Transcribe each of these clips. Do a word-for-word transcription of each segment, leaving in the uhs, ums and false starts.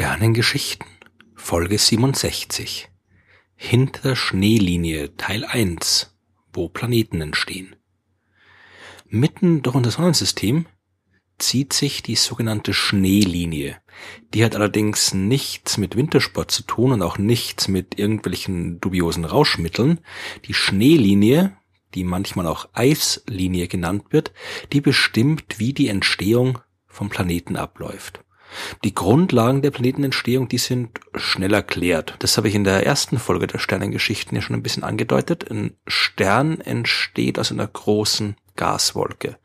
Sternengeschichten, Folge siebenundsechzig. Hinter Schneelinie, Teil eins, wo Planeten entstehen. Mitten durch unser Sonnensystem zieht sich die sogenannte Schneelinie. Die hat allerdings nichts mit Wintersport zu tun und auch nichts mit irgendwelchen dubiosen Rauschmitteln. Die Schneelinie, die manchmal auch Eislinie genannt wird, die bestimmt, wie die Entstehung vom Planeten abläuft. Die Grundlagen der Planetenentstehung, die sind schnell erklärt. Das habe ich in der ersten Folge der Sternengeschichten ja schon ein bisschen angedeutet. Ein Stern entsteht aus einer großen Gaswolke.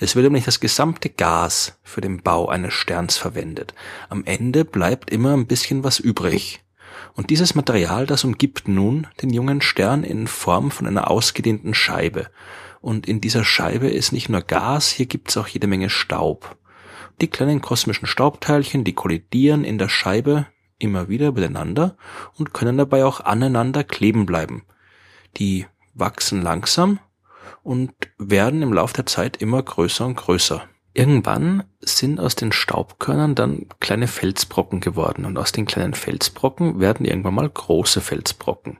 Es wird nämlich das gesamte Gas für den Bau eines Sterns verwendet. Am Ende bleibt immer ein bisschen was übrig. Und dieses Material, das umgibt nun den jungen Stern in Form von einer ausgedehnten Scheibe. Und in dieser Scheibe ist nicht nur Gas, hier gibt's auch jede Menge Staub. Die kleinen kosmischen Staubteilchen, die kollidieren in der Scheibe immer wieder miteinander und können dabei auch aneinander kleben bleiben. Die wachsen langsam und werden im Laufe der Zeit immer größer und größer. Irgendwann sind aus den Staubkörnern dann kleine Felsbrocken geworden und aus den kleinen Felsbrocken werden irgendwann mal große Felsbrocken.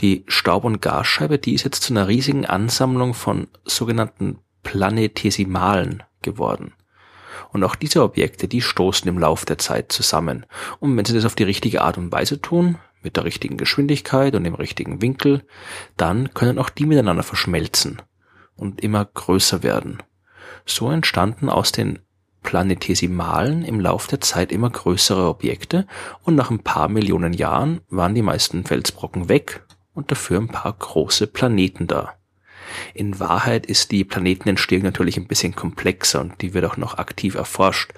Die Staub- und Gasscheibe, die ist jetzt zu einer riesigen Ansammlung von sogenannten Planetesimalen geworden. Und auch diese Objekte, die stoßen im Lauf der Zeit zusammen. Und wenn sie das auf die richtige Art und Weise tun, mit der richtigen Geschwindigkeit und dem richtigen Winkel, dann können auch die miteinander verschmelzen und immer größer werden. So entstanden aus den Planetesimalen im Lauf der Zeit immer größere Objekte und nach ein paar Millionen Jahren waren die meisten Felsbrocken weg und dafür ein paar große Planeten da. In Wahrheit ist die Planetenentstehung natürlich ein bisschen komplexer und die wird auch noch aktiv erforscht.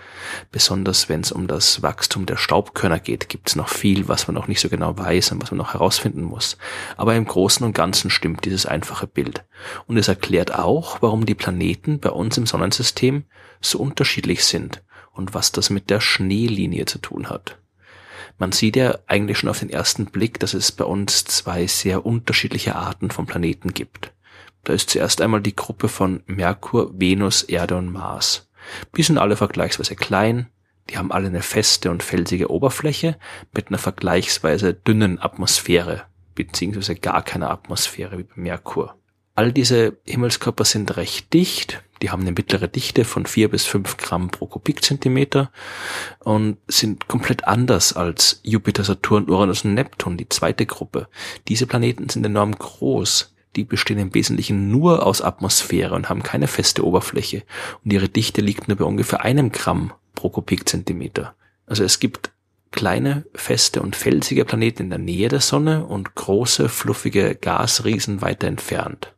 Besonders wenn es um das Wachstum der Staubkörner geht, gibt es noch viel, was man noch nicht so genau weiß und was man noch herausfinden muss. Aber im Großen und Ganzen stimmt dieses einfache Bild. Und es erklärt auch, warum die Planeten bei uns im Sonnensystem so unterschiedlich sind und was das mit der Schneelinie zu tun hat. Man sieht ja eigentlich schon auf den ersten Blick, dass es bei uns zwei sehr unterschiedliche Arten von Planeten gibt. Da ist zuerst einmal die Gruppe von Merkur, Venus, Erde und Mars. Die sind alle vergleichsweise klein, die haben alle eine feste und felsige Oberfläche mit einer vergleichsweise dünnen Atmosphäre, beziehungsweise gar keiner Atmosphäre wie bei Merkur. All diese Himmelskörper sind recht dicht, die haben eine mittlere Dichte von vier bis fünf Gramm pro Kubikzentimeter und sind komplett anders als Jupiter, Saturn, Uranus und Neptun, die zweite Gruppe. Diese Planeten sind enorm groß. Die bestehen im Wesentlichen nur aus Atmosphäre und haben keine feste Oberfläche. Und ihre Dichte liegt nur bei ungefähr einem Gramm pro Kubikzentimeter. Also es gibt kleine, feste und felsige Planeten in der Nähe der Sonne und große, fluffige Gasriesen weiter entfernt.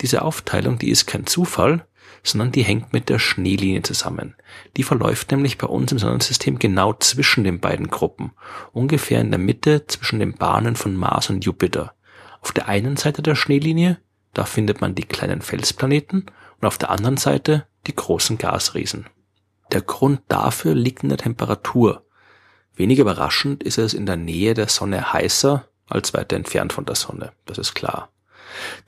Diese Aufteilung, die ist kein Zufall, sondern die hängt mit der Schneelinie zusammen. Die verläuft nämlich bei uns im Sonnensystem genau zwischen den beiden Gruppen. Ungefähr in der Mitte zwischen den Bahnen von Mars und Jupiter. Auf der einen Seite der Schneelinie, da findet man die kleinen Felsplaneten und auf der anderen Seite die großen Gasriesen. Der Grund dafür liegt in der Temperatur. Wenig überraschend ist es in der Nähe der Sonne heißer als weiter entfernt von der Sonne, das ist klar.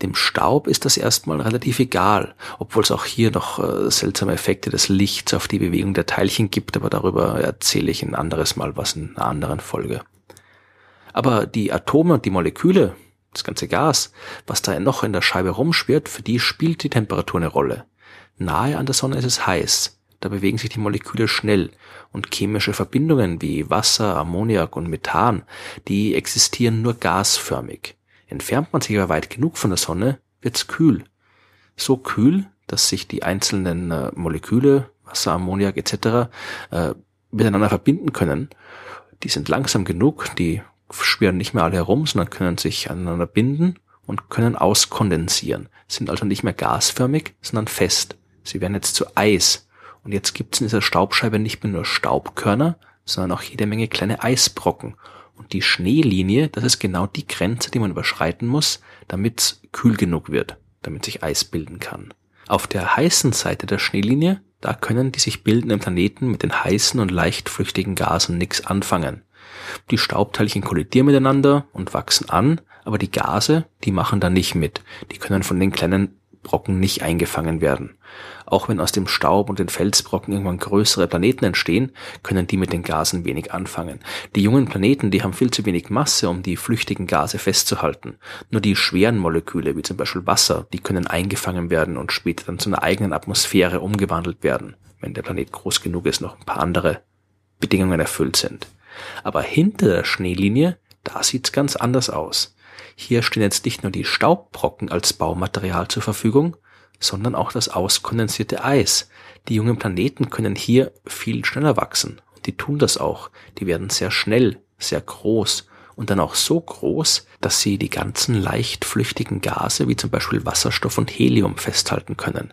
Dem Staub ist das erstmal relativ egal, obwohl es auch hier noch äh, seltsame Effekte des Lichts auf die Bewegung der Teilchen gibt, aber darüber erzähle ich ein anderes Mal was in einer anderen Folge. Aber die Atome und die Moleküle, das ganze Gas, was da noch in der Scheibe rumschwirrt, für die spielt die Temperatur eine Rolle. Nahe an der Sonne ist es heiß, da bewegen sich die Moleküle schnell und chemische Verbindungen wie Wasser, Ammoniak und Methan, die existieren nur gasförmig. Entfernt man sich aber weit genug von der Sonne, wird's kühl. So kühl, dass sich die einzelnen äh, Moleküle, Wasser, Ammoniak et cetera äh, miteinander verbinden können. Die sind langsam genug, die schwirren nicht mehr alle herum, sondern können sich aneinander binden und können auskondensieren. Sind also nicht mehr gasförmig, sondern fest. Sie werden jetzt zu Eis. Und jetzt gibt es in dieser Staubscheibe nicht mehr nur Staubkörner, sondern auch jede Menge kleine Eisbrocken. Und die Schneelinie, das ist genau die Grenze, die man überschreiten muss, damit es kühl genug wird, damit sich Eis bilden kann. Auf der heißen Seite der Schneelinie, da können die sich bildenden Planeten mit den heißen und leicht flüchtigen Gasen nichts anfangen. Die Staubteilchen kollidieren miteinander und wachsen an, aber die Gase, die machen da nicht mit. Die können von den kleinen Staub-Felsbrocken nicht eingefangen werden. Auch wenn aus dem Staub und den Felsbrocken irgendwann größere Planeten entstehen, können die mit den Gasen wenig anfangen. Die jungen Planeten, die haben viel zu wenig Masse, um die flüchtigen Gase festzuhalten. Nur die schweren Moleküle, wie zum Beispiel Wasser, die können eingefangen werden und später dann zu einer eigenen Atmosphäre umgewandelt werden, wenn der Planet groß genug ist, noch ein paar andere Bedingungen erfüllt sind. Aber hinter der Schneelinie, da sieht's ganz anders aus. Hier stehen jetzt nicht nur die Staubbrocken als Baumaterial zur Verfügung, sondern auch das auskondensierte Eis. Die jungen Planeten können hier viel schneller wachsen. Und die tun das auch. Die werden sehr schnell, sehr groß und dann auch so groß, dass sie die ganzen leicht flüchtigen Gase wie zum Beispiel Wasserstoff und Helium festhalten können.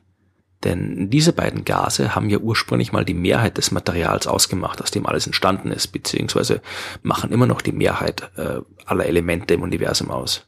Denn diese beiden Gase haben ja ursprünglich mal die Mehrheit des Materials ausgemacht, aus dem alles entstanden ist, beziehungsweise machen immer noch die Mehrheit äh, aller Elemente im Universum aus.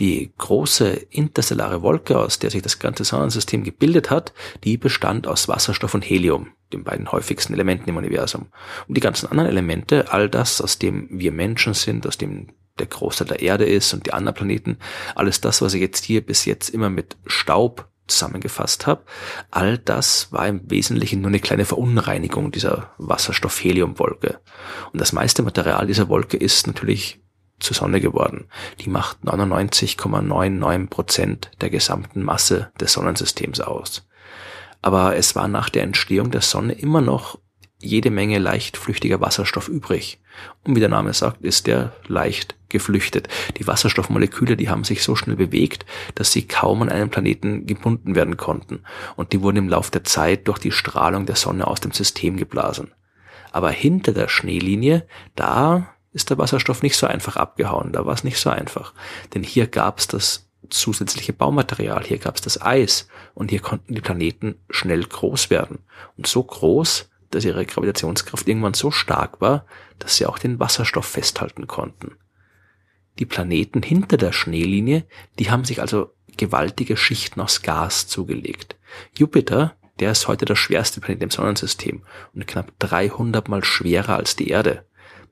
Die große interstellare Wolke, aus der sich das ganze Sonnensystem gebildet hat, die bestand aus Wasserstoff und Helium, den beiden häufigsten Elementen im Universum. Und die ganzen anderen Elemente, all das, aus dem wir Menschen sind, aus dem der Großteil der Erde ist und die anderen Planeten, alles das, was ich jetzt hier bis jetzt immer mit Staub zusammengefasst habe, all das war im Wesentlichen nur eine kleine Verunreinigung dieser Wasserstoff-Helium-Wolke. Und das meiste Material dieser Wolke ist natürlich zur Sonne geworden. Die macht neunundneunzig Komma neunundneunzig Prozent der gesamten Masse des Sonnensystems aus. Aber es war nach der Entstehung der Sonne immer noch jede Menge leicht flüchtiger Wasserstoff übrig. Und wie der Name sagt, ist der leicht geflüchtet. Die Wasserstoffmoleküle, die haben sich so schnell bewegt, dass sie kaum an einen Planeten gebunden werden konnten. Und die wurden im Laufe der Zeit durch die Strahlung der Sonne aus dem System geblasen. Aber hinter der Schneelinie, da ist der Wasserstoff nicht so einfach abgehauen. Da war es nicht so einfach. Denn hier gab es das zusätzliche Baumaterial, hier gab es das Eis. Und hier konnten die Planeten schnell groß werden. Und so groß, dass ihre Gravitationskraft irgendwann so stark war, dass sie auch den Wasserstoff festhalten konnten. Die Planeten hinter der Schneelinie, die haben sich also gewaltige Schichten aus Gas zugelegt. Jupiter, der ist heute der schwerste Planet im Sonnensystem und knapp dreihundert Mal schwerer als die Erde.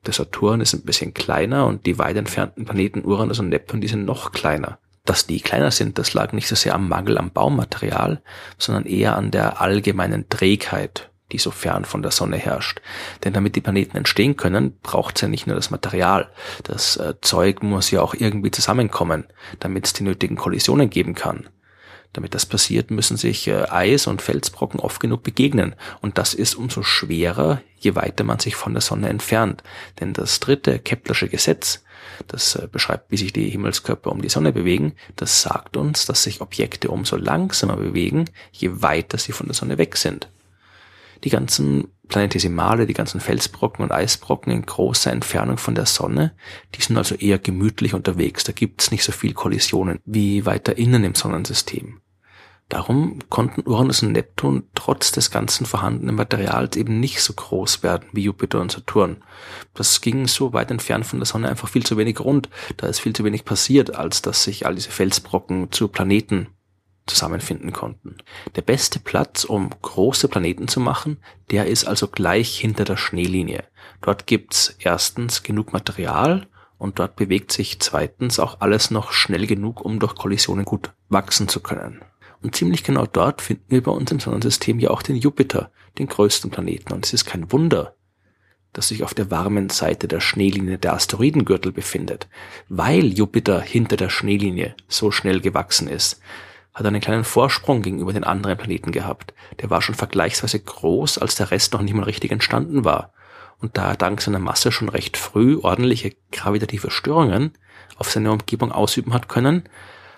Der Saturn ist ein bisschen kleiner und die weit entfernten Planeten Uranus und Neptun, die sind noch kleiner. Dass die kleiner sind, das lag nicht so sehr am Mangel am Baumaterial, sondern eher an der allgemeinen Trägheit, die so fern von der Sonne herrscht. Denn damit die Planeten entstehen können, braucht's ja nicht nur das Material. Das äh, Zeug muss ja auch irgendwie zusammenkommen, damit es die nötigen Kollisionen geben kann. Damit das passiert, müssen sich äh, Eis und Felsbrocken oft genug begegnen. Und das ist umso schwerer, je weiter man sich von der Sonne entfernt. Denn das dritte Keplersche Gesetz, das äh, beschreibt, wie sich die Himmelskörper um die Sonne bewegen, das sagt uns, dass sich Objekte umso langsamer bewegen, je weiter sie von der Sonne weg sind. Die ganzen Planetesimale, die ganzen Felsbrocken und Eisbrocken in großer Entfernung von der Sonne, die sind also eher gemütlich unterwegs. Da gibt's nicht so viel Kollisionen wie weiter innen im Sonnensystem. Darum konnten Uranus und Neptun trotz des ganzen vorhandenen Materials eben nicht so groß werden wie Jupiter und Saturn. Das ging so weit entfernt von der Sonne einfach viel zu wenig rund. Da ist viel zu wenig passiert, als dass sich all diese Felsbrocken zu Planeten zusammenfinden konnten. Der beste Platz, um große Planeten zu machen, der ist also gleich hinter der Schneelinie. Dort gibt's erstens genug Material und dort bewegt sich zweitens auch alles noch schnell genug, um durch Kollisionen gut wachsen zu können. Und ziemlich genau dort finden wir bei uns im Sonnensystem ja auch den Jupiter, den größten Planeten. Und es ist kein Wunder, dass sich auf der warmen Seite der Schneelinie der Asteroidengürtel befindet, weil Jupiter hinter der Schneelinie so schnell gewachsen ist. Hat einen kleinen Vorsprung gegenüber den anderen Planeten gehabt. Der war schon vergleichsweise groß, als der Rest noch nicht mal richtig entstanden war. Und da er dank seiner Masse schon recht früh ordentliche gravitative Störungen auf seine Umgebung ausüben hat können,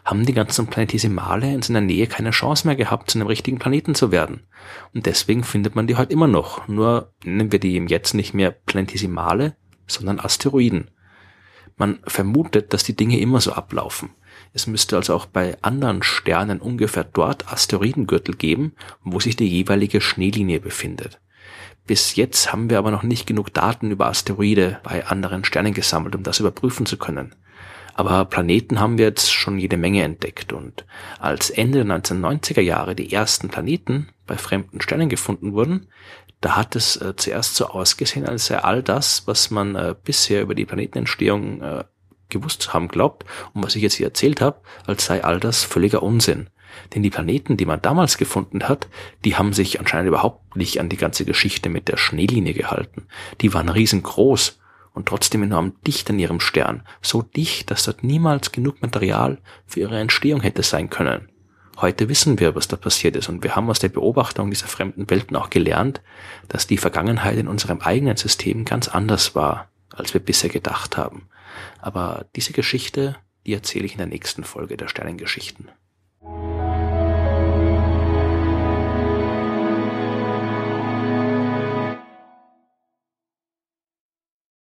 haben die ganzen Planetesimale in seiner Nähe keine Chance mehr gehabt, zu einem richtigen Planeten zu werden. Und deswegen findet man die heute immer noch. Nur nennen wir die eben jetzt nicht mehr Planetesimale, sondern Asteroiden. Man vermutet, dass die Dinge immer so ablaufen. Es müsste also auch bei anderen Sternen ungefähr dort Asteroidengürtel geben, wo sich die jeweilige Schneelinie befindet. Bis jetzt haben wir aber noch nicht genug Daten über Asteroide bei anderen Sternen gesammelt, um das überprüfen zu können. Aber Planeten haben wir jetzt schon jede Menge entdeckt und als Ende der neunzehnhundertneunziger Jahre die ersten Planeten bei fremden Sternen gefunden wurden, da hat es äh, zuerst so ausgesehen, als sei all das, was man äh, bisher über die Planetenentstehung äh, gewusst haben glaubt und was ich jetzt hier erzählt habe, als sei all das völliger Unsinn. Denn die Planeten, die man damals gefunden hat, die haben sich anscheinend überhaupt nicht an die ganze Geschichte mit der Schneelinie gehalten. Die waren riesengroß und trotzdem enorm dicht an ihrem Stern. So dicht, dass dort niemals genug Material für ihre Entstehung hätte sein können. Heute wissen wir, was da passiert ist, und wir haben aus der Beobachtung dieser fremden Welten auch gelernt, dass die Vergangenheit in unserem eigenen System ganz anders war, als wir bisher gedacht haben. Aber diese Geschichte, die erzähle ich in der nächsten Folge der Sternengeschichten.